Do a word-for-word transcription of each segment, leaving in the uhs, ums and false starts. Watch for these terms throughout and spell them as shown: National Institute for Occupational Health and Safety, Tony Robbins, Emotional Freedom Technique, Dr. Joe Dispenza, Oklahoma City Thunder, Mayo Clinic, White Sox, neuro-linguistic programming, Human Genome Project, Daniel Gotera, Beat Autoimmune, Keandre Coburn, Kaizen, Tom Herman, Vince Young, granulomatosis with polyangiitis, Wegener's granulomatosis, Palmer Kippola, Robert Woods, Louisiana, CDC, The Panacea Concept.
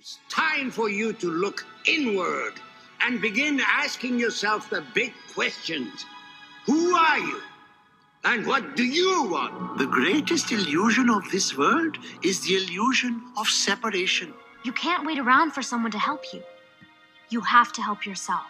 It's time for you to look inward and begin asking yourself the big questions. Who are you? And what do you want? The greatest illusion of this world is the illusion of separation. You can't wait around for someone to help you. You have to help yourself.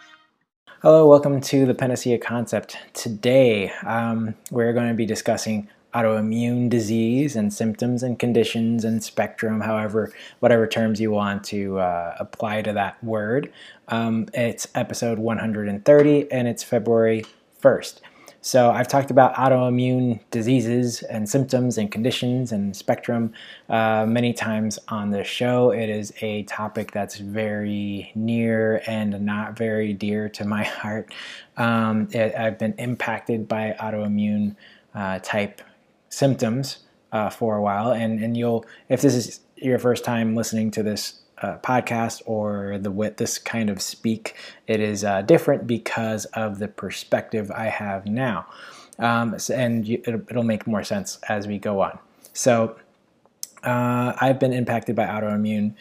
Hello, welcome to The Panacea Concept. Today, um, we're going to be discussing autoimmune disease and symptoms and conditions and spectrum, however, whatever terms you want to uh, apply to that word. Um, it's episode one hundred thirty and it's February first. So I've talked about autoimmune diseases and symptoms and conditions and spectrum uh, many times on the show. It is a topic that's very near and not very dear to my heart. Um, it, I've been impacted by autoimmune uh, type symptoms uh, for a while, and and you'll, if this is your first time listening to this uh, podcast or the with this kind of speak, it is uh, different because of the perspective I have now, um, and you, it'll, it'll make more sense as we go on. So uh, I've been impacted by autoimmune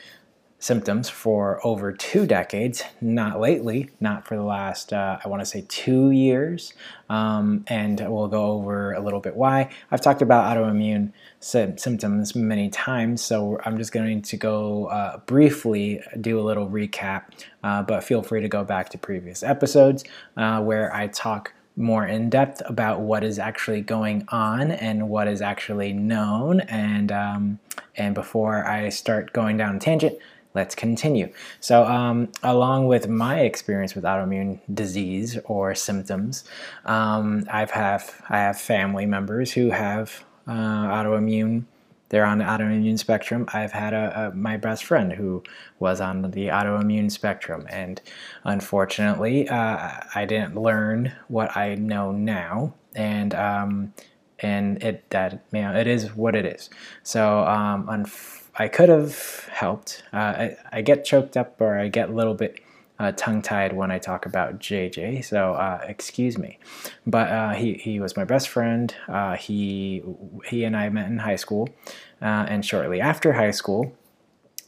symptoms for over two decades, not lately, not for the last, uh, I want to say two years, um, and we'll go over a little bit why. I've talked about autoimmune sy- symptoms many times, so I'm just going to go uh, briefly do a little recap, uh, but feel free to go back to previous episodes uh, where I talk more in depth about what is actually going on and what is actually known, and, um, and before I start going down a tangent, let's continue. So um, along with my experience with autoimmune disease or symptoms, um, I've have, I have family members who have uh, autoimmune, they're on the autoimmune spectrum. I've had a, a, my best friend who was on the autoimmune spectrum, and unfortunately uh, I didn't learn what I know now, and um, and it, that, you know, it is what it is. So um, unfortunately, I could have helped. Uh, I, I get choked up, or I get a little bit uh, tongue-tied when I talk about J J, so uh, excuse me. But uh, he, he was my best friend. Uh, he, he and I met in high school, uh, and shortly after high school,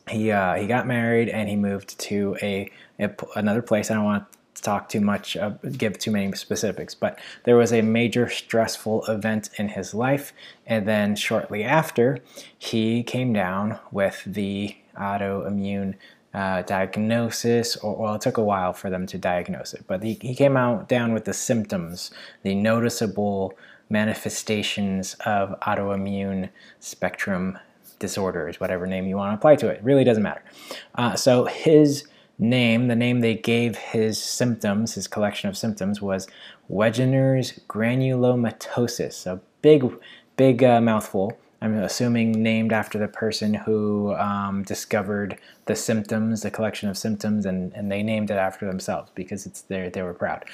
he, uh, he got married and he moved to a, a another place. I don't want to talk too much, uh, give too many specifics, but there was a major stressful event in his life, and then shortly after, he came down with the autoimmune uh, diagnosis, or well, it took a while for them to diagnose it, but he, he came out down with the symptoms, the noticeable manifestations of autoimmune spectrum disorders, whatever name you want to apply to it, it really doesn't matter. Uh, so his name, the name they gave his symptoms, his collection of symptoms, was Wegener's granulomatosis. A big, big uh, mouthful. I'm assuming named after the person who um, discovered the symptoms, the collection of symptoms, and, and they named it after themselves because it's their, they were proud.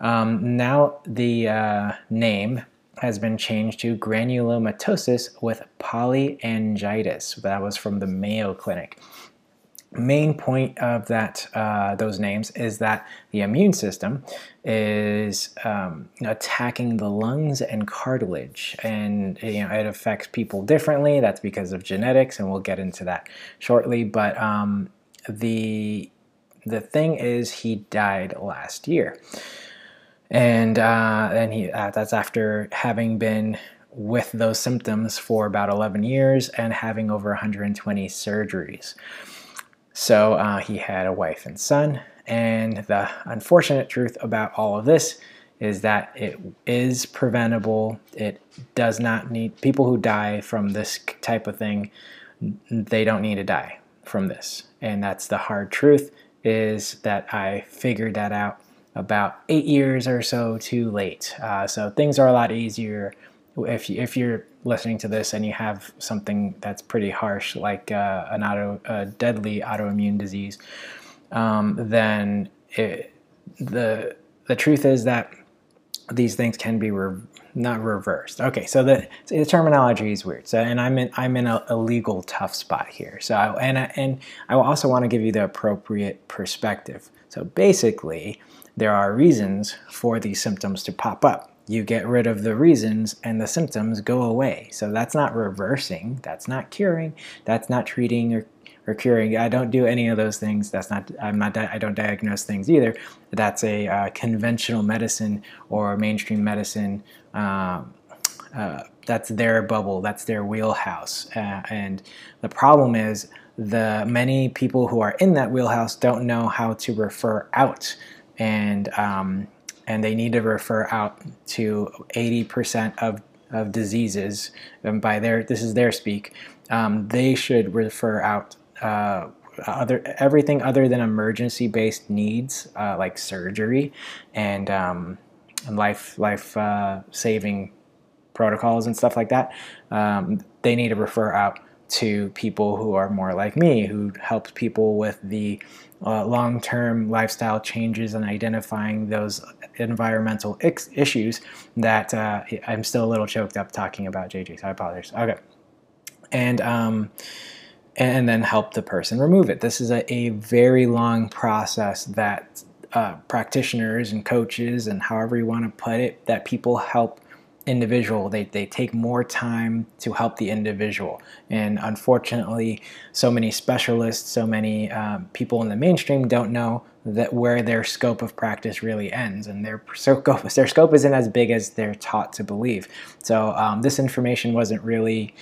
Um, now the uh, name has been changed to granulomatosis with polyangiitis. That was from the Mayo Clinic. Main point of that, uh, those names, is that the immune system is um, attacking the lungs and cartilage, and you know it affects people differently. That's because of genetics, and we'll get into that shortly. But um, the the thing is, he died last year, and uh, and he uh, that's after having been with those symptoms for about eleven years and having over one hundred twenty surgeries. So uh, he had a wife and son, and the unfortunate truth about all of this is that it is preventable. It does not need, people who die from this type of thing, they don't need to die from this. And that's the hard truth, is that I figured that out about eight years or so too late. Uh, so things are a lot easier if, if you're listening to this and you have something that's pretty harsh, like uh, an auto, a deadly autoimmune disease, um, then it, the the truth is that these things can be re- not reversed. Okay, so the, the terminology is weird. So, and I'm in I'm in a, a legal tough spot here. So, I, and I, and I also want to give you the appropriate perspective. So basically, there are reasons for these symptoms to pop up. You get rid of the reasons and the symptoms go away. So that's not reversing, that's not curing, that's not treating or, or curing. I don't do any of those things. That's not, I'm not, I don't diagnose things either. That's a uh, conventional medicine or mainstream medicine. Uh, uh, that's their bubble. That's their wheelhouse. Uh, and the problem is the many people who are in that wheelhouse don't know how to refer out, and um, and they need to refer out to eighty percent of of diseases. And by their, this is their speak. Um, they should refer out uh, other everything other than emergency-based needs uh, like surgery and um, and life life uh, saving protocols and stuff like that. Um, they need to refer out to people who are more like me, who helps people with the uh, long-term lifestyle changes and identifying those environmental ex issues that uh, I'm still a little choked up talking about, J J, so I apologize. Okay. And, um, and then help the person remove it. This is a, a very long process that uh, practitioners and coaches and however you want to put it, that people help individual. They, they take more time to help the individual. And unfortunately, so many specialists, so many um, people in the mainstream don't know that where their scope of practice really ends, and their scope, their scope isn't as big as they're taught to believe. So um, this information wasn't really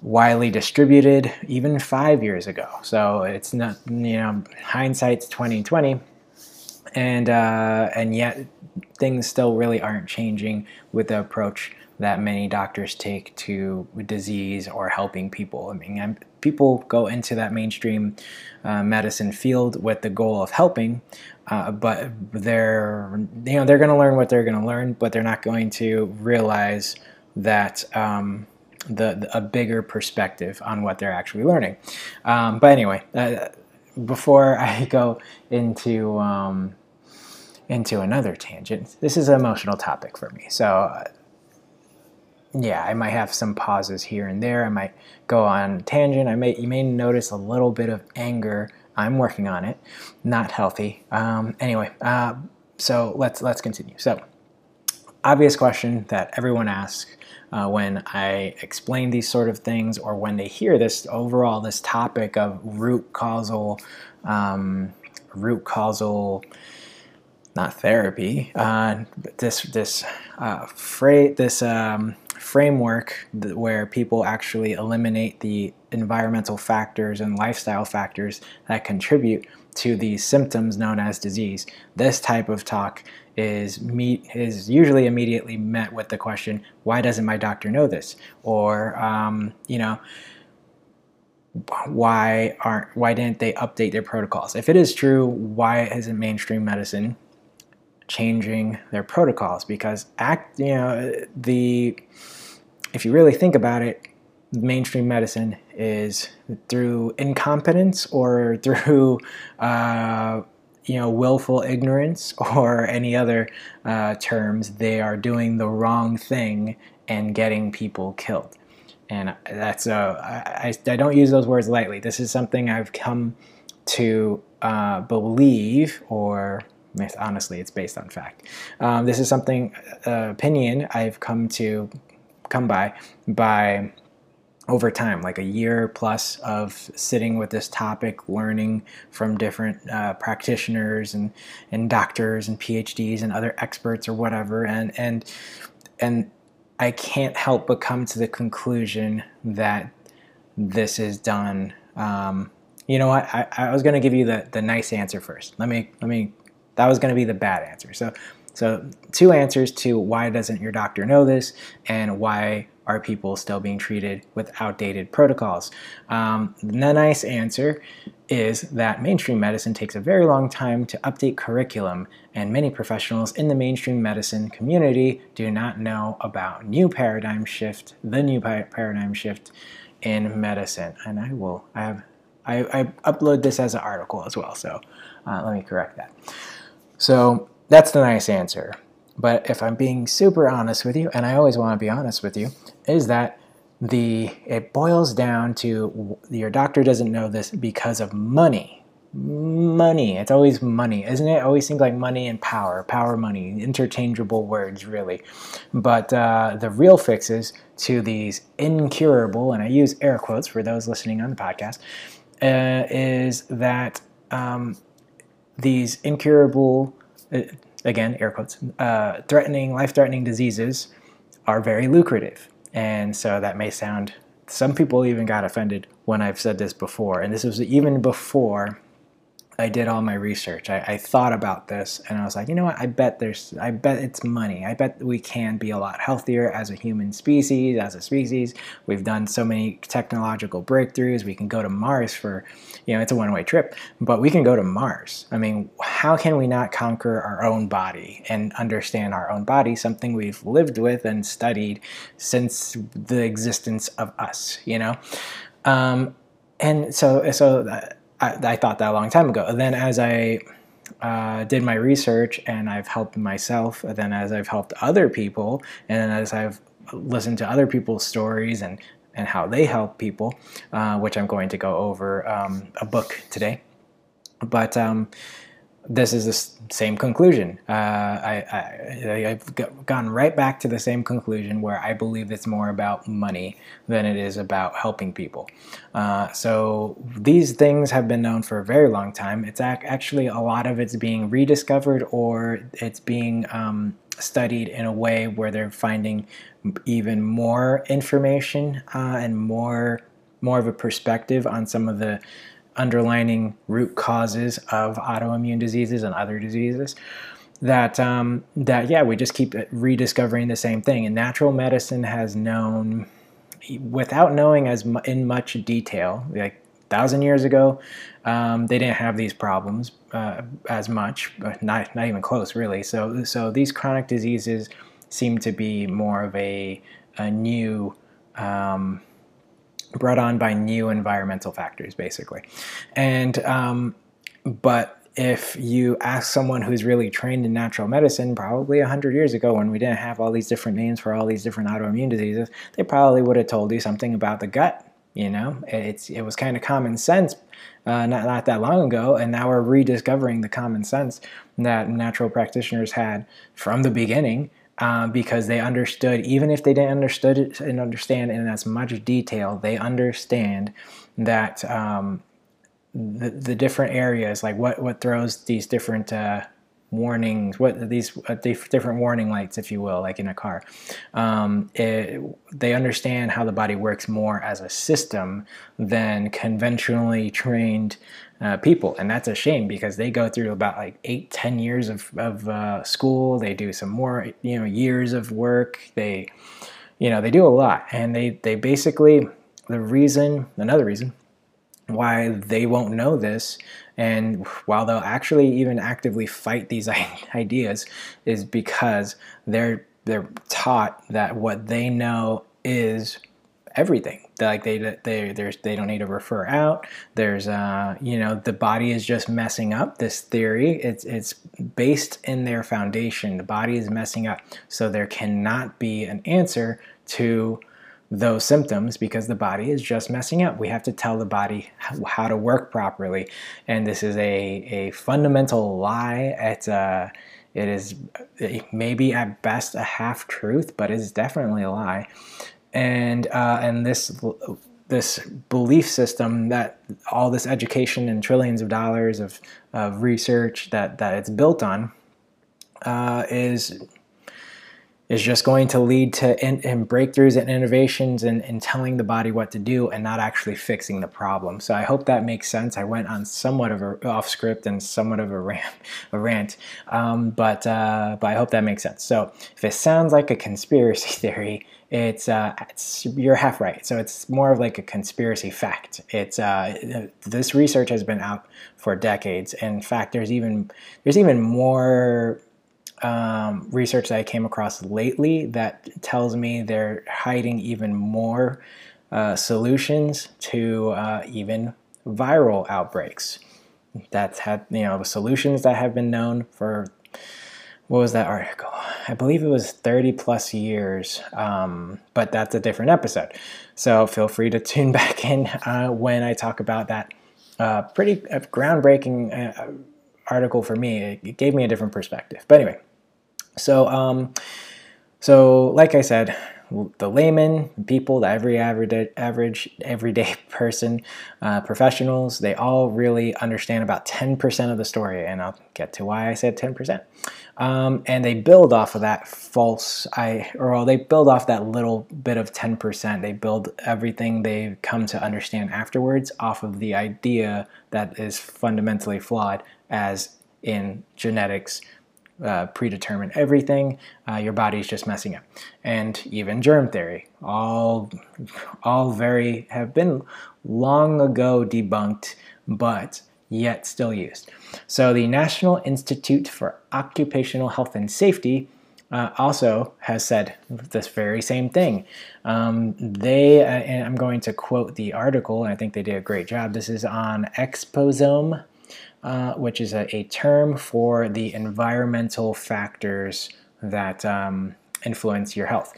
widely distributed even five years ago. So it's not, you know, hindsight's twenty twenty. And, uh, and yet things still really aren't changing with the approach that many doctors take to disease or helping people. I mean, I'm, people go into that mainstream uh, medicine field with the goal of helping, uh, but they're, you know, they're going to learn what they're going to learn, but they're not going to realize that um, the, the a bigger perspective on what they're actually learning. Um, but anyway, uh, before I go into um, into another tangent, this is an emotional topic for me. So uh, yeah, I might have some pauses here and there. I might go on tangent. I may you may notice a little bit of anger. I'm working on it. Not healthy. Um, anyway, uh, so let's let's continue. So obvious question that everyone asks Uh, when I explain these sort of things, or when they hear this overall, this topic of root causal, um, root causal, not therapy, uh, but this this uh, fra this um, framework th where people actually eliminate the environmental factors and lifestyle factors that contribute to these symptoms known as disease. This type of talk is meet is usually immediately met with the question, why doesn't my doctor know this? Or um, you know, why aren't why didn't they update their protocols? If it is true, why isn't mainstream medicine changing their protocols? Because act you know the if you really think about it, mainstream medicine is through incompetence or through uh, you know willful ignorance or any other uh, terms, they are doing the wrong thing and getting people killed. And that's uh, I, I don't use those words lightly. This is something I've come to uh, believe, or honestly, it's based on fact. Um, this is something uh, opinion I've come to come by by. over time, like a year plus of sitting with this topic, learning from different uh, practitioners and, and doctors and P H Ds and other experts or whatever. And, and, and I can't help but come to the conclusion that this is done. Um, you know what? I, I was going to give you the, the nice answer first. Let me, let me, that was going to be the bad answer. So, so two answers to why doesn't your doctor know this, and why are people still being treated with outdated protocols? Um, the nice answer is that mainstream medicine takes a very long time to update curriculum, and many professionals in the mainstream medicine community do not know about new paradigm shift, the new paradigm shift in medicine. And I will, I have, I, I upload this as an article as well, so uh, let me correct that. So that's the nice answer. But if I'm being super honest with you, and I always want to be honest with you, is that the it boils down to your doctor doesn't know this because of money. Money. It's always money, isn't it? It always seems like money and power. Power, money. Interchangeable words, really. But uh, the real fixes to these incurable, and I use air quotes for those listening on the podcast, uh, is that um, these incurable, uh, again, air quotes, uh, threatening, life-threatening diseases are very lucrative. And so that may sound, some people even got offended when I've said this before. And this was even before I did all my research. I, I thought about this and I was like, you know what, I bet there's, I bet it's money. I bet we can be a lot healthier as a human species, as a species. We've done so many technological breakthroughs. We can go to Mars for, you know, it's a one-way trip, but we can go to Mars. I mean, how can we not conquer our own body and understand our own body, something we've lived with and studied since the existence of us, you know? Um, and so, so that, I, I thought that a long time ago. And then as I uh, did my research and I've helped myself, and then as I've helped other people, and then as I've listened to other people's stories and, and how they help people, uh, which I'm going to go over um, a book today. But um, this is the same conclusion. Uh, I, I, I've gone right back to the same conclusion where I believe it's more about money than it is about helping people. Uh, so these things have been known for a very long time. It's ac actually a lot of it's being rediscovered, or it's being um, studied in a way where they're finding even more information uh, and more, more of a perspective on some of the underlining root causes of autoimmune diseases and other diseases, that um, that yeah, we just keep rediscovering the same thing. And natural medicine has known, without knowing as mu in much detail, like a thousand years ago, um, they didn't have these problems uh, as much, not not even close, really. So so these chronic diseases seem to be more of a a new. Um, brought on by new environmental factors, basically. And, um, but if you ask someone who's really trained in natural medicine, probably a hundred years ago when we didn't have all these different names for all these different autoimmune diseases, they probably would have told you something about the gut. You know, it's, it was kind of common sense uh, not, not that long ago, and now we're rediscovering the common sense that natural practitioners had from the beginning. Uh, because they understood, even if they didn't understood it and understand in as much detail, they understand that um, the, the different areas, like what, what throws these different uh, warnings, what these uh, different warning lights, if you will, like in a car. Um, it, they understand how the body works more as a system than conventionally trained Uh, people, and that's a shame because they go through about like eight, ten years of, of uh, school. They do some more, you know, years of work. They, you know, they do a lot, and they they basically the reason, another reason, why they won't know this, and while they'll actually even actively fight these ideas, is because they're they're taught that what they know is everything. Like they they there's they don't need to refer out. There's uh you know, the body is just messing up. This theory, it's it's based in their foundation. The body is messing up, so there cannot be an answer to those symptoms because the body is just messing up. We have to tell the body how to work properly, and this is a a fundamental lie. It's uh it is maybe at best a half truth, but it's definitely a lie. And uh, and this this belief system that all this education and trillions of dollars of of research that that it's built on uh, is is just going to lead to in, in breakthroughs and innovations and in, in telling the body what to do and not actually fixing the problem. So I hope that makes sense. I went on somewhat of a off script and somewhat of a rant, a rant. Um, but uh, but I hope that makes sense. So if it sounds like a conspiracy theory, It's, uh, it's you're half right. So it's more of like a conspiracy fact. It's uh, this research has been out for decades. In fact, there's even there's even more um, research that I came across lately that tells me they're hiding even more uh, solutions to uh, even viral outbreaks. That's had you know solutions that have been known for. What was that article? I believe it was thirty plus years, um, but that's a different episode. So feel free to tune back in uh, when I talk about that uh, pretty groundbreaking uh, article for me. It gave me a different perspective. But anyway, so um, so like I said, the layman, people, the every average, average everyday person, uh, professionals, they all really understand about ten percent of the story, and I'll get to why I said ten percent. Um, and they build off of that false, I or well, they build off that little bit of ten percent. They build everything they come to understand afterwards off of the idea that is fundamentally flawed, as in genetics. Uh, predetermine everything. Uh, your body's just messing up, and even germ theory, all, all very have been long ago debunked, but yet still used. So the National Institute for Occupational Health and Safety uh, also has said this very same thing. Um, they, uh, and I'm going to quote the article, and I think they did a great job. This is on exposome. Uh, which is a, a term for the environmental factors that um, influence your health.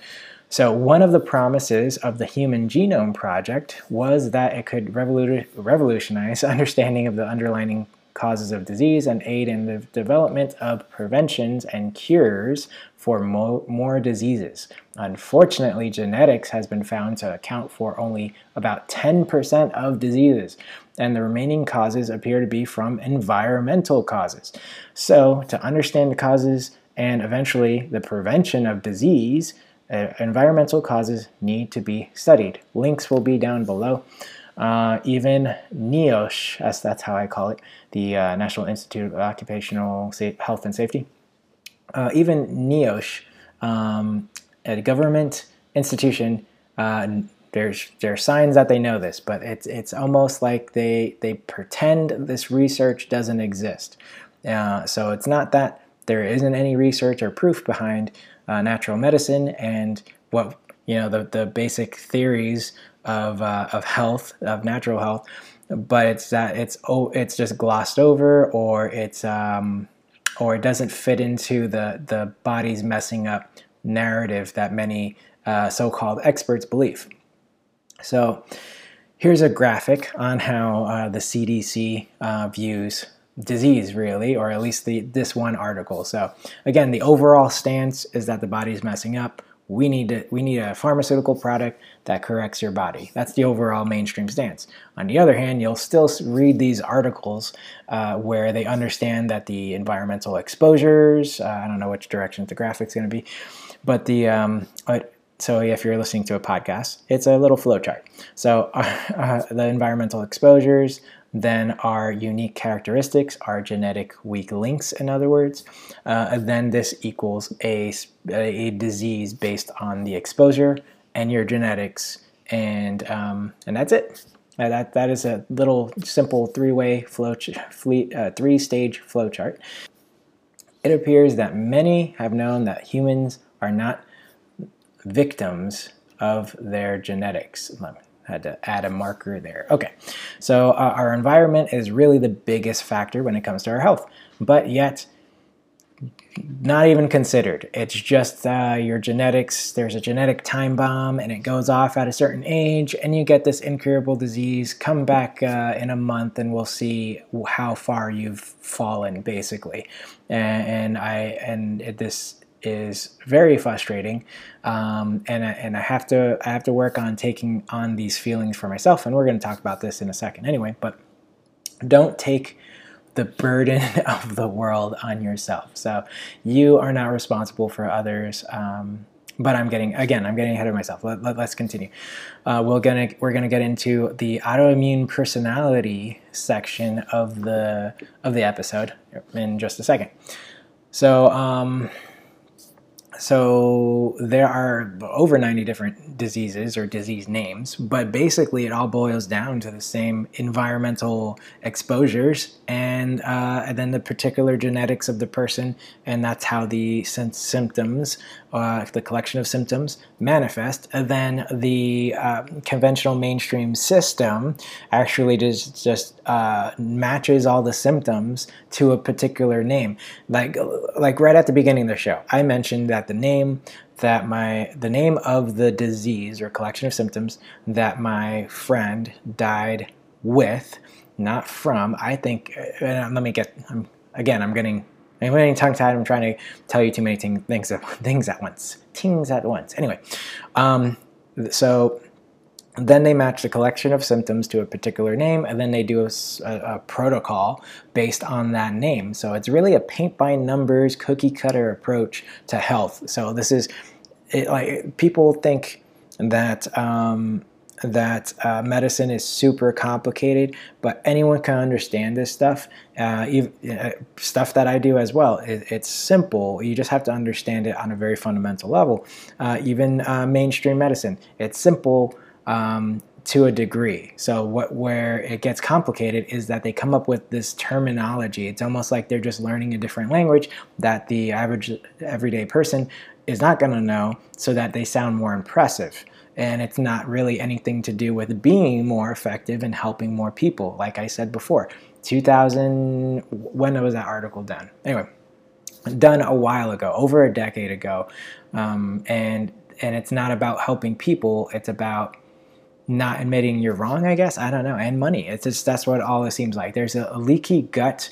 So one of the promises of the Human Genome Project was that it could revolu revolutionize understanding of the underlying causes of disease and aid in the development of preventions and cures for mo more diseases. Unfortunately, genetics has been found to account for only about ten percent of diseases, and the remaining causes appear to be from environmental causes. So, to understand the causes and eventually the prevention of disease, uh, environmental causes need to be studied. Links will be down below. Uh, even NIOSH, as that's how I call it, the uh, National Institute of Occupational Sa Health and Safety, uh, even NIOSH, um, a government institution, uh, there's there are signs that they know this, but it's it's almost like they they pretend this research doesn't exist. Uh, so it's not that there isn't any research or proof behind uh, natural medicine and what you know the the basic theories of uh, of health, of natural health, but it's that it's oh it's just glossed over, or it's um or it doesn't fit into the the body's messing up narrative that many uh, so-called experts believe. So here's a graphic on how uh, the C D C uh, views disease, really, or at least the this one article. So again, the overall stance is that the body's messing up. We need to, we need a pharmaceutical product that corrects your body. That's the overall mainstream stance. On the other hand, you'll still read these articles uh, where they understand that the environmental exposures, uh, I don't know which direction the graphic's going to be, but the, um, so if you're listening to a podcast, it's a little flowchart. So uh, uh, the environmental exposures, then our unique characteristics, our genetic weak links, in other words, uh, then this equals a, a disease based on the exposure and your genetics, and um, and that's it. Uh, that that is a little simple three-way flow ch fleet, uh, three-stage flowchart. It appears that many have known that humans are not victims of their genetics. Had to add a marker there. Okay, so uh, our environment is really the biggest factor when it comes to our health, but yet not even considered. It's just uh, your genetics. There's a genetic time bomb, and it goes off at a certain age, and you get this incurable disease. Come back uh, in a month, and we'll see how far you've fallen, basically. And, and I and it, this. is very frustrating, um, and, I, and I have to I have to work on taking on these feelings for myself, and we're going to talk about this in a second anyway, but don't take the burden of the world on yourself. So you are not responsible for others, um, but I'm getting, again, I'm getting ahead of myself. Let, let, let's continue. Uh, we're gonna, we're gonna get into the autoimmune personality section of the, of the episode in just a second. So, um, So there are over ninety different diseases or disease names, but basically it all boils down to the same environmental exposures and, uh, and then the particular genetics of the person, and that's how the symptoms, uh, the collection of symptoms manifest. And then the uh, conventional mainstream system actually just, just uh, matches all the symptoms to a particular name. Like, like right at the beginning of the show, I mentioned that the name that my the name of the disease or collection of symptoms that my friend died with, not from. I think. And let me get. I'm, again, I'm getting I'm getting tongue-tied. I'm trying to tell you too many things, things, things at once. Things at once. Anyway, um, so then they match the collection of symptoms to a particular name, and then they do a, a, a protocol based on that name. So it's really a paint-by-numbers, cookie-cutter approach to health. So this is it, like people think that um, that uh, medicine is super complicated, but anyone can understand this stuff. Uh, even, uh, stuff that I do as well. It, it's simple. You just have to understand it on a very fundamental level. Uh, even uh, mainstream medicine, it's simple um, to a degree. So what where it gets complicated is that they come up with this terminology. It's almost like they're just learning a different language that the average everyday person is not going to know, so that they sound more impressive. And it's not really anything to do with being more effective and helping more people. Like I said before, two thousand, when was that article done? Anyway, done a while ago, over a decade ago. Um, and, and it's not about helping people. It's about not admitting you're wrong, I guess. I don't know. And money. It's just, that's what all it seems like. There's a, a leaky gut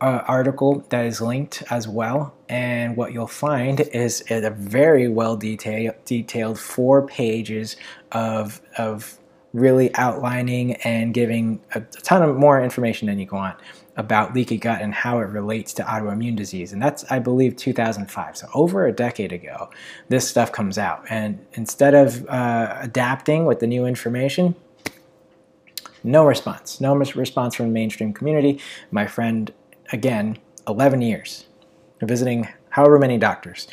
Uh, article that is linked as well, and what you'll find is a very well detailed detailed four pages of of really outlining and giving a ton of more information than you can want about leaky gut and how it relates to autoimmune disease. And that's, I believe, two thousand five, so over a decade ago this stuff comes out. And instead of uh, adapting with the new information, no response no response from the mainstream community. My friend, again, eleven years, visiting however many doctors,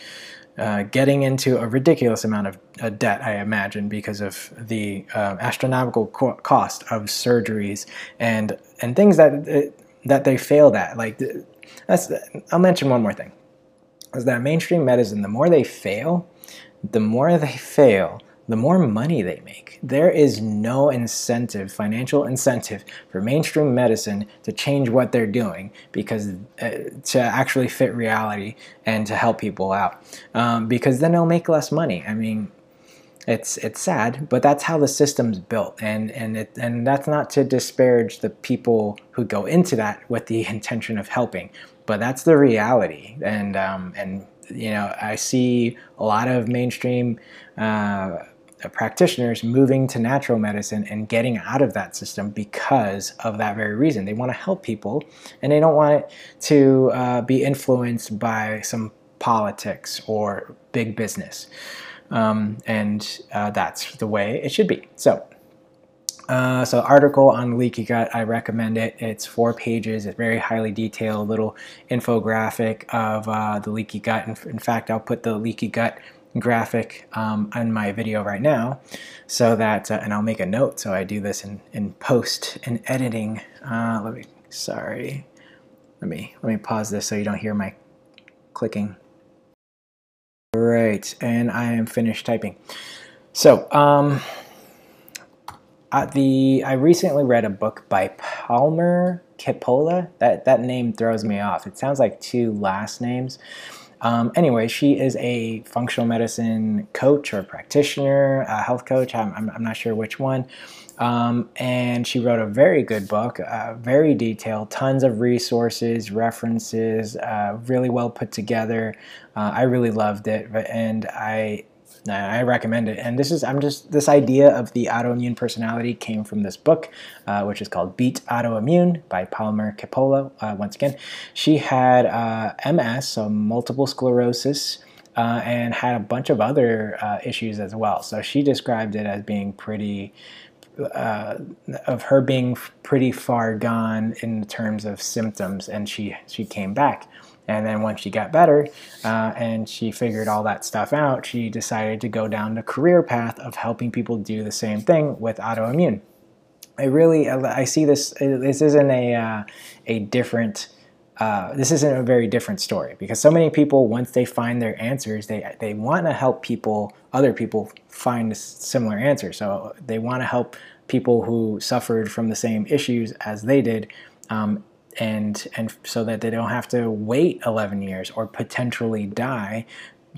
uh, getting into a ridiculous amount of uh, debt, I imagine, because of the uh, astronomical co cost of surgeries and and things that uh, that they failed at. Like, that's, I'll mention one more thing, is that mainstream medicine, the more they fail, the more they fail, the more money they make. There is no incentive, financial incentive, for mainstream medicine to change what they're doing, because uh, to actually fit reality and to help people out, um, because then they'll make less money. I mean, it's it's sad, but that's how the system's built, and and it, and that's not to disparage the people who go into that with the intention of helping, but that's the reality. And um, and you know, I see a lot of mainstream Uh, practitioners moving to natural medicine and getting out of that system because of that very reason. They want to help people, and they don't want it to uh, be influenced by some politics or big business. Um, and uh, that's the way it should be. So, uh, so article on leaky gut, I recommend it. It's four pages. It's very highly detailed, little infographic of uh, the leaky gut. In, in fact, I'll put the leaky gut graphic um, on my video right now, so that uh, and I'll make a note, so I do this in, in post and editing. Uh, let me sorry let me let me pause this so you don't hear my clicking. All right, and I am finished typing. So um, uh, the I recently read a book by Palmer Kippola. That that name throws me off. It sounds like two last names. Um, anyway, she is a functional medicine coach or practitioner, a health coach, I'm, I'm, I'm not sure which one, um, and she wrote a very good book, uh, very detailed, tons of resources, references, uh, really well put together. Uh, I really loved it, and I I recommend it. And this is, I'm just, this idea of the autoimmune personality came from this book, uh, which is called Beat Autoimmune by Palmer Kippola. Uh, once again, she had uh, M S, so multiple sclerosis, uh, and had a bunch of other uh, issues as well. So she described it as being pretty, uh, of her being pretty far gone in terms of symptoms, and she, she came back. And then once she got better uh, and she figured all that stuff out, she decided to go down the career path of helping people do the same thing with autoimmune. I really, I see this, this isn't a, uh, a different, uh, this isn't a very different story, because so many people, once they find their answers, they, they want to help people, other people find a similar answer. So they want to help people who suffered from the same issues as they did, um, and and so that they don't have to wait eleven years or potentially die,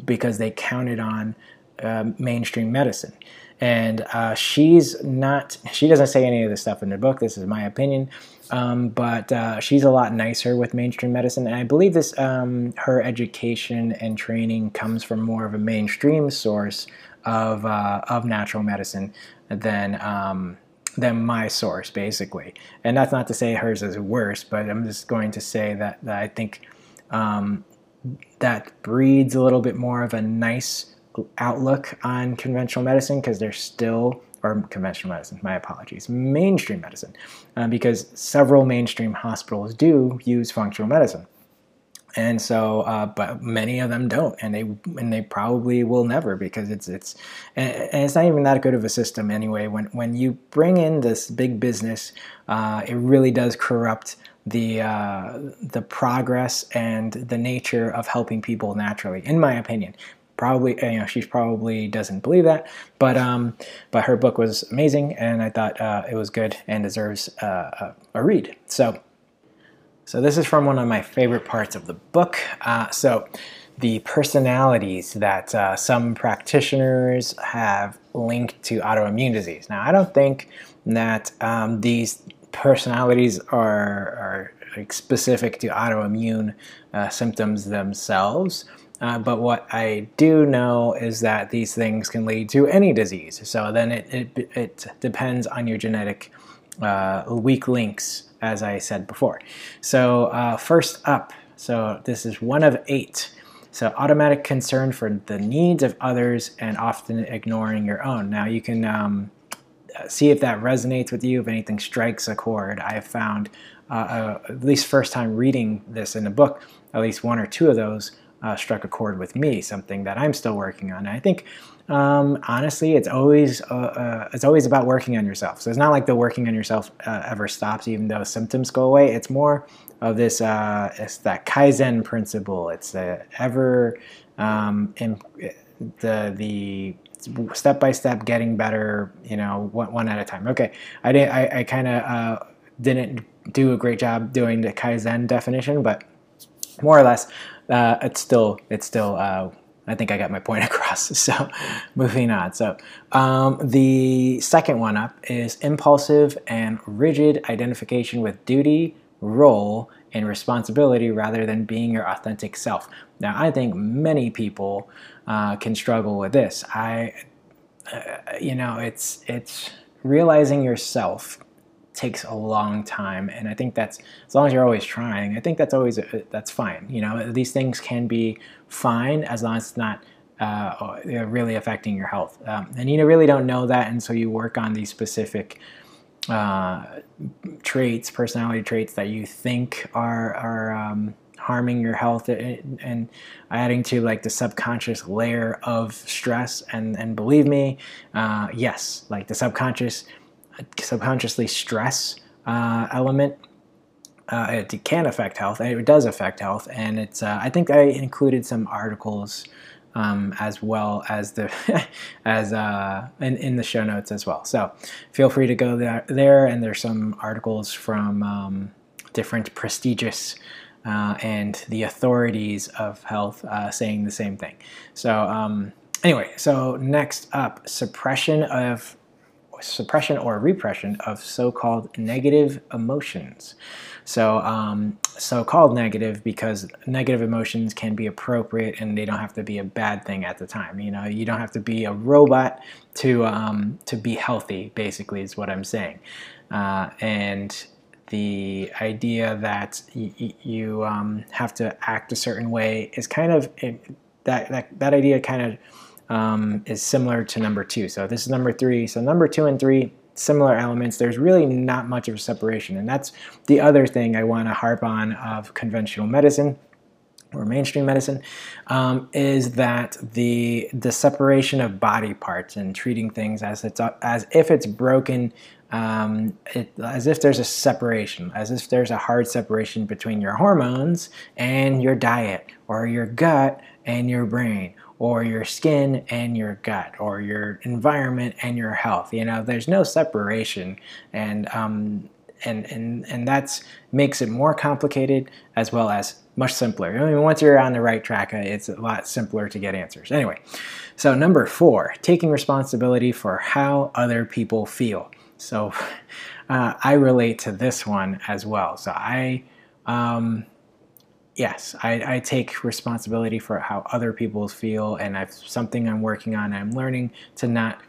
because they counted on um, mainstream medicine. And uh, she's not, she doesn't say any of this stuff in her book. This is my opinion. Um, but uh, she's a lot nicer with mainstream medicine. And I believe this, um, her education and training comes from more of a mainstream source of, uh, of natural medicine than, um, than my source, basically. And that's not to say hers is worse, but I'm just going to say that, that I think um, that breeds a little bit more of a nice outlook on conventional medicine, because there's still, or conventional medicine, my apologies, mainstream medicine, uh, because several mainstream hospitals do use functional medicine. And so, uh, but many of them don't, and they and they probably will never, because it's it's and it's not even that good of a system anyway. When when you bring in this big business, uh, it really does corrupt the uh, the progress and the nature of helping people naturally, in my opinion. Probably, you know, she probably doesn't believe that, but um, but her book was amazing, and I thought uh, it was good and deserves uh, a, a read. So. So this is from one of my favorite parts of the book. Uh, so the personalities that uh, some practitioners have linked to autoimmune disease. Now, I don't think that um, these personalities are, are specific to autoimmune uh, symptoms themselves. Uh, but what I do know is that these things can lead to any disease. So then it, it, it depends on your genetic uh, weak links, as I said before. So uh, first up, so this is one of eight. So automatic concern for the needs of others and often ignoring your own. Now you can um, see if that resonates with you, if anything strikes a chord. I have found, uh, uh, at least first time reading this in the book, at least one or two of those uh, struck a chord with me, something that I'm still working on. And I think Um, honestly, it's always, uh, uh, it's always about working on yourself. So it's not like the working on yourself uh, ever stops, even though symptoms go away. It's more of this, uh, it's that Kaizen principle. It's the ever, um, in, the, the step-by-step getting better, you know, one, one at a time. Okay. I didn't, I, I kind of, uh, didn't do a great job doing the Kaizen definition, but more or less, uh, it's still, it's still, uh, I think I got my point across, so moving on. So um, the second one up is impulsive and rigid identification with duty, role, and responsibility rather than being your authentic self. Now, I think many people uh, can struggle with this. I, uh, you know, it's, it's realizing yourself takes a long time, and I think that's, as long as you're always trying, I think that's always a, that's fine. You know, these things can be fine as long as it's not uh, really affecting your health, um, and you really don't know that, and so you work on these specific uh, traits, personality traits that you think are are um, harming your health, and, and adding to like the subconscious layer of stress. And and believe me, uh, yes, like the subconscious. subconsciously stress uh, element, uh, it can affect health, and it does affect health, and it's, uh, I think I included some articles um, as well as the, as uh, in, in the show notes as well, so feel free to go there, there and there's some articles from um, different prestigious uh, and the authorities of health uh, saying the same thing. So um, anyway, so next up, suppression of suppression or repression of so-called negative emotions. So um, so-called negative, because negative emotions can be appropriate and they don't have to be a bad thing at the time. You know, you don't have to be a robot to, um, to be healthy, basically, is what I'm saying. Uh, and the idea that y you um, have to act a certain way is kind of, it, that, that, that idea kind of Um, is similar to number two. So this is number three. So number two and three, similar elements. There's really not much of a separation. And that's the other thing I want to harp on of conventional medicine or mainstream medicine, um, is that the, the separation of body parts and treating things as, it's, as if it's broken, um, it, as if there's a separation, as if there's a hard separation between your hormones and your diet, or your gut and your brain, or your skin and your gut, or your environment and your health. You know, there's no separation, and um, and and and that's makes it more complicated as well as much simpler. I mean, once you're on the right track, it's a lot simpler to get answers. Anyway, so number four, taking responsibility for how other people feel. So uh, I relate to this one as well. So I, um, yes, I, I take responsibility for how other people feel, and I've something I'm working on. I'm learning to not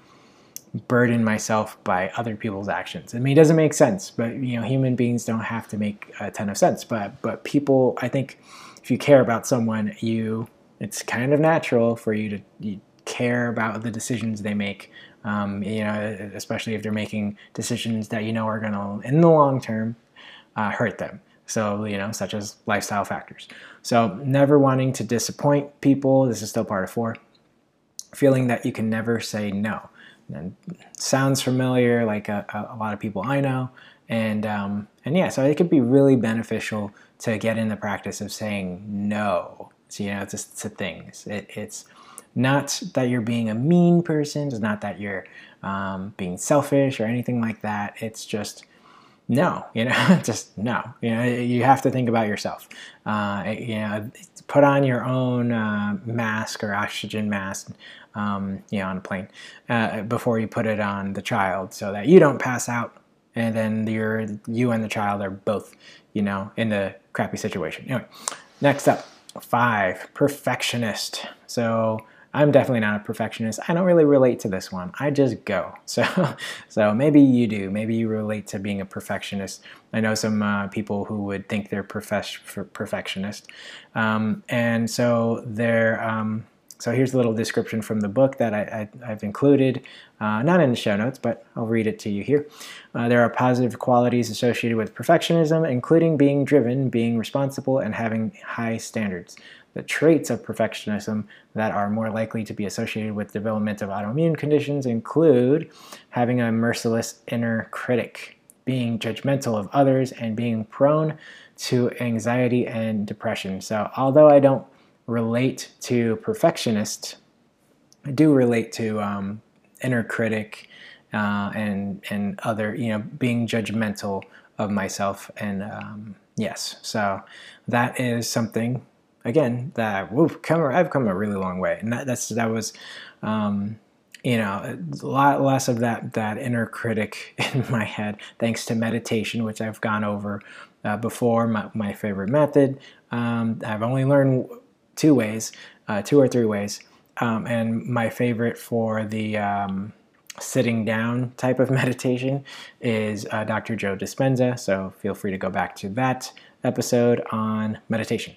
burden myself by other people's actions. I mean, it doesn't make sense, but you know, human beings don't have to make a ton of sense. But but people, I think, if you care about someone, you it's kind of natural for you to you care about the decisions they make. Um, you know, especially if they're making decisions that you know are going to, in the long term, uh, hurt them. So, you know, such as lifestyle factors. So never wanting to disappoint people. This is still part of four. Feeling that you can never say no. And sounds familiar, like a, a lot of people I know. And, um, and yeah, so it could be really beneficial to get in the practice of saying no. So, you know, it's just, to things. It, it's not that you're being a mean person. It's not that you're um, being selfish or anything like that. It's just no, you know, just no. You know, you have to think about yourself. Uh, you know, put on your own uh, mask or oxygen mask, um, you know, on a plane uh, before you put it on the child, so that you don't pass out, and then you're you and the child are both, you know, in the crappy situation. Anyway, next up, five, perfectionist. So I'm definitely not a perfectionist. I don't really relate to this one. I just go. So, so maybe you do. Maybe you relate to being a perfectionist. I know some uh, people who would think they're perfec perfectionist. Um, and so they're, um, so here's a little description from the book that I, I, I've included, uh, not in the show notes, but I'll read it to you here. Uh, there are positive qualities associated with perfectionism, including being driven, being responsible, and having high standards. The traits of perfectionism that are more likely to be associated with development of autoimmune conditions include having a merciless inner critic, being judgmental of others, and being prone to anxiety and depression. So although I don't relate to perfectionist, I do relate to um, inner critic uh, and, and other, you know, being judgmental of myself. And um, yes, so that is something again, that whoop, come, I've come a really long way, and that, that's that was, um, you know, a lot less of that that inner critic in my head, thanks to meditation, which I've gone over uh, before. My, my favorite method. Um, I've only learned two ways, uh, two or three ways, um, and my favorite for the um, sitting down type of meditation is uh, Doctor Joe Dispenza. So feel free to go back to that episode on meditation.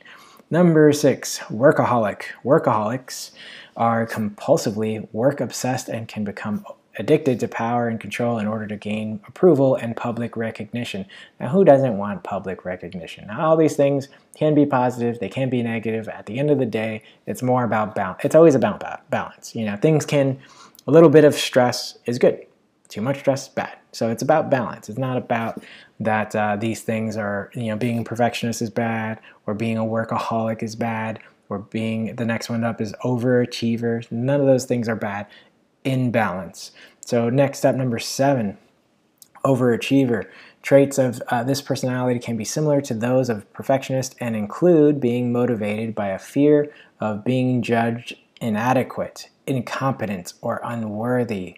Number six, workaholic. Workaholics are compulsively work-obsessed and can become addicted to power and control in order to gain approval and public recognition. Now, who doesn't want public recognition? Now, all these things can be positive, they can be negative. At the end of the day, it's more about balance. It's always about balance. You know, things can, a little bit of stress is good. Too much stress, bad. So it's about balance. It's not about that uh, these things are, you know, being a perfectionist is bad, or being a workaholic is bad, or being the next one up is overachievers. None of those things are bad. In balance. So next up, number seven, overachiever. Traits of uh, this personality can be similar to those of perfectionist and include being motivated by a fear of being judged inadequate, incompetent, or unworthy.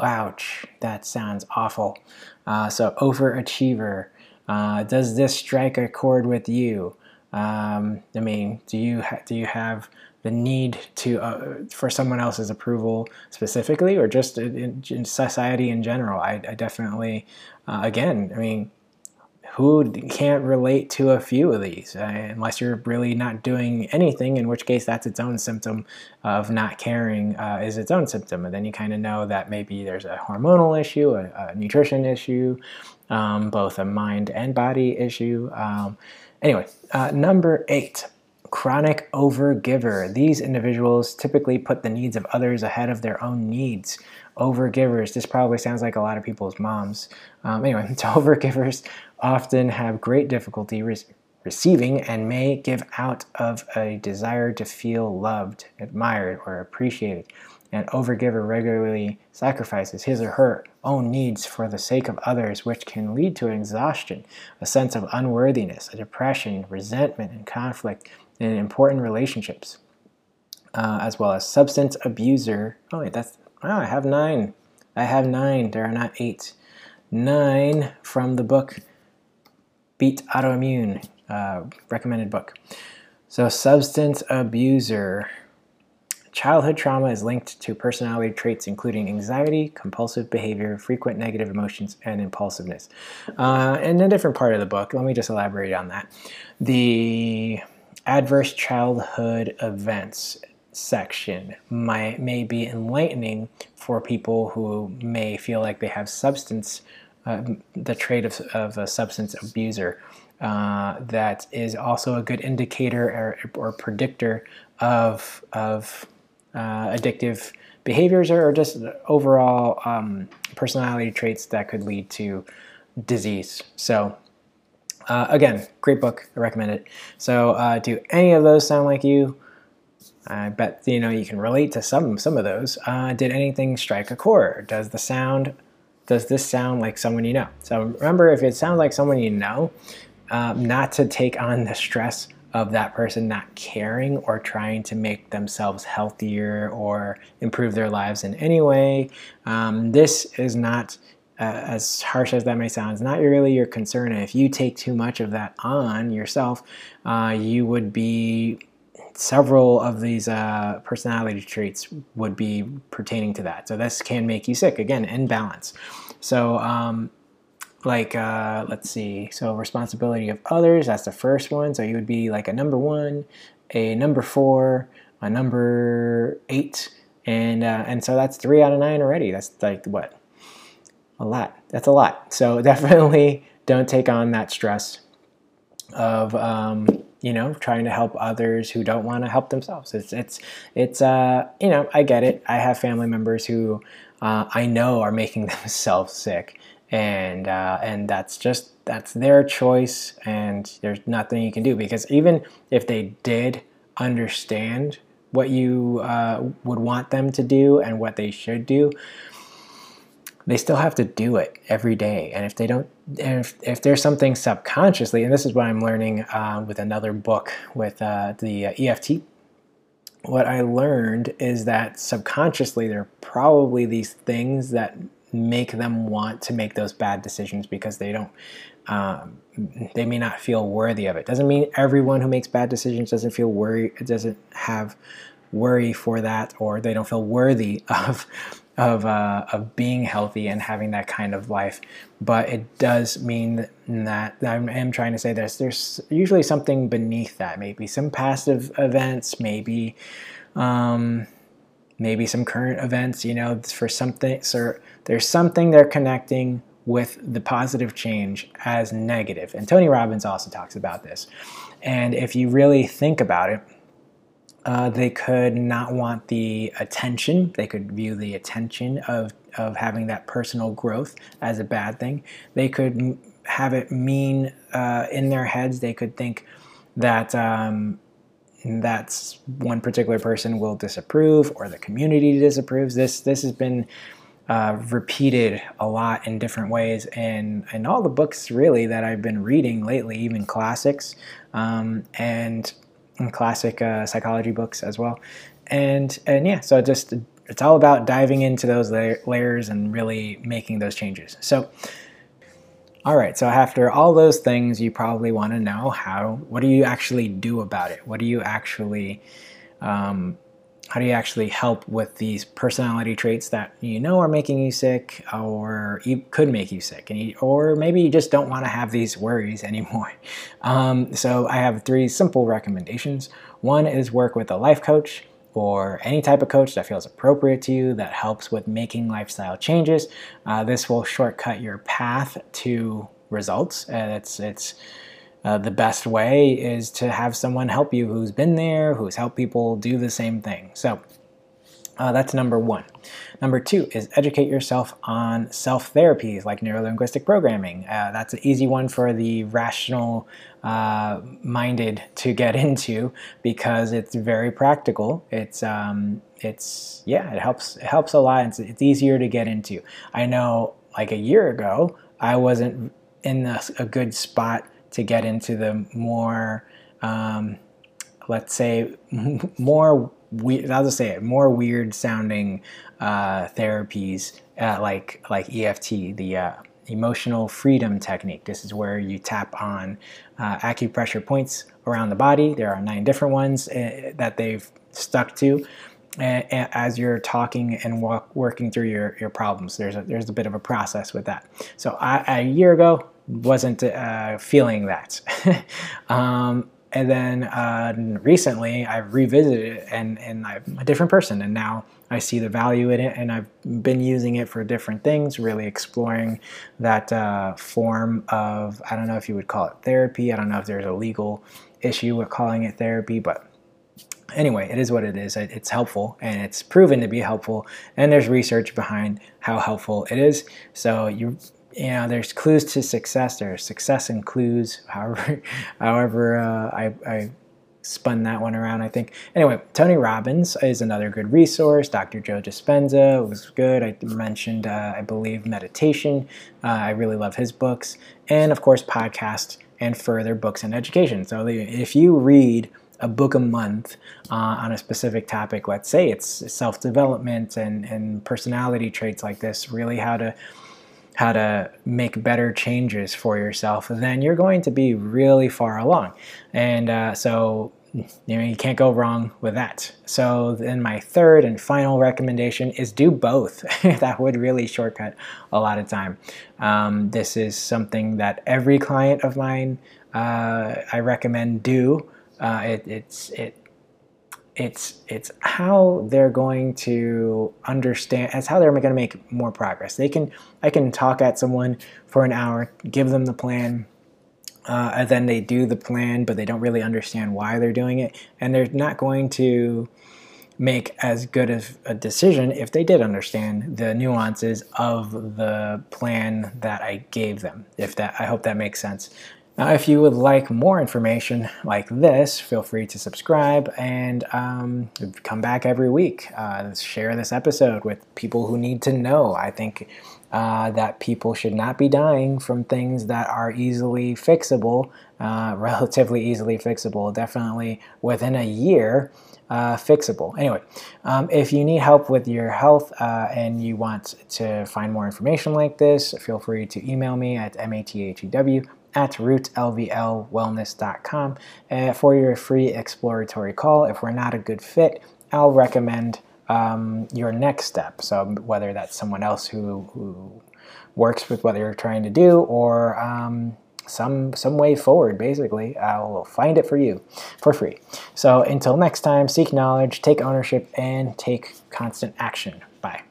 Ouch, that sounds awful. Uh, so overachiever, uh, does this strike a chord with you? Um, I mean, do you, ha do you have the need to, uh, for someone else's approval specifically, or just in, in society in general? I, I definitely, uh, again, I mean, who can't relate to a few of these, uh, unless you're really not doing anything, in which case that's its own symptom of not caring, uh, is its own symptom. And then you kind of know that maybe there's a hormonal issue, a, a nutrition issue, um, both a mind and body issue. Um, anyway, uh, number eight, chronic overgiver. These individuals typically put the needs of others ahead of their own needs. Overgivers, this probably sounds like a lot of people's moms. Um, anyway, overgivers often have great difficulty re receiving and may give out of a desire to feel loved, admired, or appreciated. An overgiver regularly sacrifices his or her own needs for the sake of others, which can lead to exhaustion, a sense of unworthiness, a depression, resentment, and conflict in important relationships, uh, as well as substance abuser. Oh, wait, that's, oh, I have nine. I have nine. There are not eight. Nine from the book Beat Autoimmune, uh, recommended book. So substance abuser. Childhood trauma is linked to personality traits including anxiety, compulsive behavior, frequent negative emotions, and impulsiveness. Uh, in a different part of the book, let me just elaborate on that. The adverse childhood events section might, may be enlightening for people who may feel like they have substance, uh, the trait of, of a substance abuser. Uh, that is also a good indicator or, or predictor of, of Uh, addictive behaviors or, or just overall um, personality traits that could lead to disease. So uh, again, great book, I recommend it. So uh, do any of those sound like you? I bet you know you can relate to some some of those. Uh, did anything strike a chord? Does the sound, does this sound like someone you know? So remember, if it sounds like someone you know, um, not to take on the stress of that person not caring or trying to make themselves healthier or improve their lives in any way. Um, this is not, uh, as harsh as that may sound, it's not really your concern. And if you take too much of that on yourself, uh, you would be, several of these uh, personality traits would be pertaining to that. So this can make you sick, again, imbalance. So, um, Like, uh, let's see, so responsibility of others, that's the first one. So you would be like a number one, a number four, a number eight. And, uh, and so that's three out of nine already. That's like what? A lot. That's a lot. So definitely don't take on that stress of, um, you know, trying to help others who don't want to help themselves. It's, it's, it's uh, you know, I get it. I have family members who uh, I know are making themselves sick. And uh, and that's just, that's their choice, and there's nothing you can do, because even if they did understand what you uh, would want them to do and what they should do, they still have to do it every day. And if they don't, and if, if there's something subconsciously, and this is what I'm learning uh, with another book with uh, the uh, E F T, what I learned is that subconsciously there are probably these things that make them want to make those bad decisions because they don't, um, they may not feel worthy of it. Doesn't mean everyone who makes bad decisions doesn't feel worry, doesn't have worry for that, or they don't feel worthy of, of, uh, of being healthy and having that kind of life. But it does mean that, I am trying to say this, there's usually something beneath that, maybe some passive events, maybe, um, maybe some current events, you know, for something, so there's something they're connecting with the positive change as negative. And Tony Robbins also talks about this. And if you really think about it, uh, they could not want the attention. They could view the attention of, of having that personal growth as a bad thing. They could have it mean uh, in their heads. They could think that, um, and that's one particular person will disapprove, or the community disapproves. This this has been uh, repeated a lot in different ways, and in all the books really that I've been reading lately, even classics um, and, and classic uh, psychology books as well. And and yeah, so just it's all about diving into those layers and really making those changes. So. All right, so after all those things, you probably want to know how, what do you actually do about it? What do you actually, um, how do you actually help with these personality traits that you know are making you sick, or you could make you sick, and you, or maybe you just don't want to have these worries anymore. Um, so I have three simple recommendations. One is work with a life coach, or any type of coach that feels appropriate to you that helps with making lifestyle changes. Uh, this will shortcut your path to results. And it's, it's uh, the best way is to have someone help you who's been there, who's helped people do the same thing. So Uh, that's number one. Number two is educate yourself on self-therapies like neuro-linguistic programming. Uh, that's an easy one for the rational uh, minded to get into because it's very practical. It's, um, it's yeah, it helps, it helps a lot. It's, it's easier to get into. I know like a year ago, I wasn't in a, a good spot to get into the more, um, let's say, more We, I'll just say it, more weird sounding uh, therapies uh, like like E F T, the uh, Emotional Freedom Technique. This is where you tap on uh, acupressure points around the body. There are nine different ones uh, that they've stuck to uh, as you're talking and walk, working through your, your problems. There's a, there's a bit of a process with that. So I, a year ago, wasn't uh, feeling that. um, And then uh, recently I've revisited it and, and I'm a different person, and now I see the value in it, and I've been using it for different things, really exploring that uh, form of, I don't know if you would call it therapy. I don't know if there's a legal issue with calling it therapy, but anyway, it is what it is. It's helpful and it's proven to be helpful, and there's research behind how helpful it is. So you You know, there's clues to success. There's success and clues. However, however, uh, I, I spun that one around, I think. Anyway, Tony Robbins is another good resource. Doctor Joe Dispenza was good. I mentioned, uh, I believe, meditation. Uh, I really love his books, and of course, podcasts and further books and education. So if you read a book a month uh, on a specific topic, let's say it's self-development and and personality traits like this, really how to how to make better changes for yourself, then you're going to be really far along. And uh, so, you know, you can't go wrong with that. So then my third and final recommendation is do both. That would really shortcut a lot of time. Um, this is something that every client of mine uh, I recommend do. Uh, it, it's, it, It's it's how they're going to understand. It's how they're going to make more progress. They can I can talk at someone for an hour, give them the plan, uh, and then they do the plan, but they don't really understand why they're doing it, and they're not going to make as good of a decision if they did understand the nuances of the plan that I gave them. If that I hope that makes sense. Now, if you would like more information like this, feel free to subscribe and um, come back every week. Uh, share this episode with people who need to know. I think uh, that people should not be dying from things that are easily fixable, uh, relatively easily fixable, definitely within a year. Uh, fixable. Anyway, um, if you need help with your health uh, and you want to find more information like this, feel free to email me at M A T H E W at root l v l wellness dot com uh, for your free exploratory call. If we're not a good fit, I'll recommend um, your next step. So whether that's someone else who, who works with what you're trying to do, or um, Some, some way forward, basically, I will find it for you for free. So until next time, seek knowledge, take ownership, and take constant action. Bye.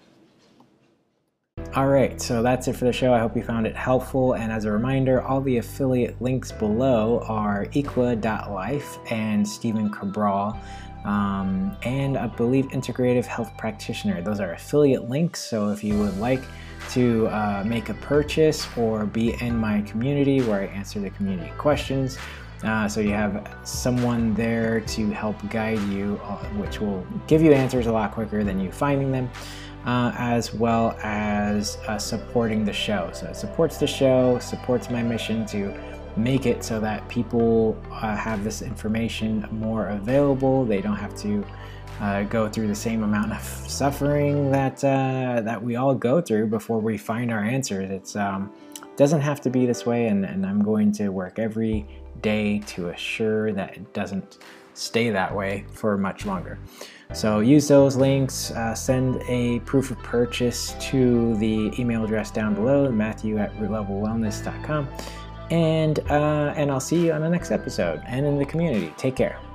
All right, so that's it for the show. I hope you found it helpful. And as a reminder, all the affiliate links below are equa dot life and Stephen Cabral. Um, and I believe Integrative Health Practitioner. Those are affiliate links, so if you would like to uh, make a purchase or be in my community where I answer the community questions, uh, so you have someone there to help guide you, uh, which will give you answers a lot quicker than you finding them, uh, as well as uh, supporting the show. So it supports the show, supports my mission to make it so that people uh, have this information more available. They don't have to uh, go through the same amount of suffering that uh, that we all go through before we find our answers. It's um, doesn't have to be this way, and, and I'm going to work every day to assure that it doesn't stay that way for much longer. So use those links, uh, send a proof of purchase to the email address down below, Matthew at root level wellness dot com. And, uh, and I'll see you on the next episode and in the community. Take care.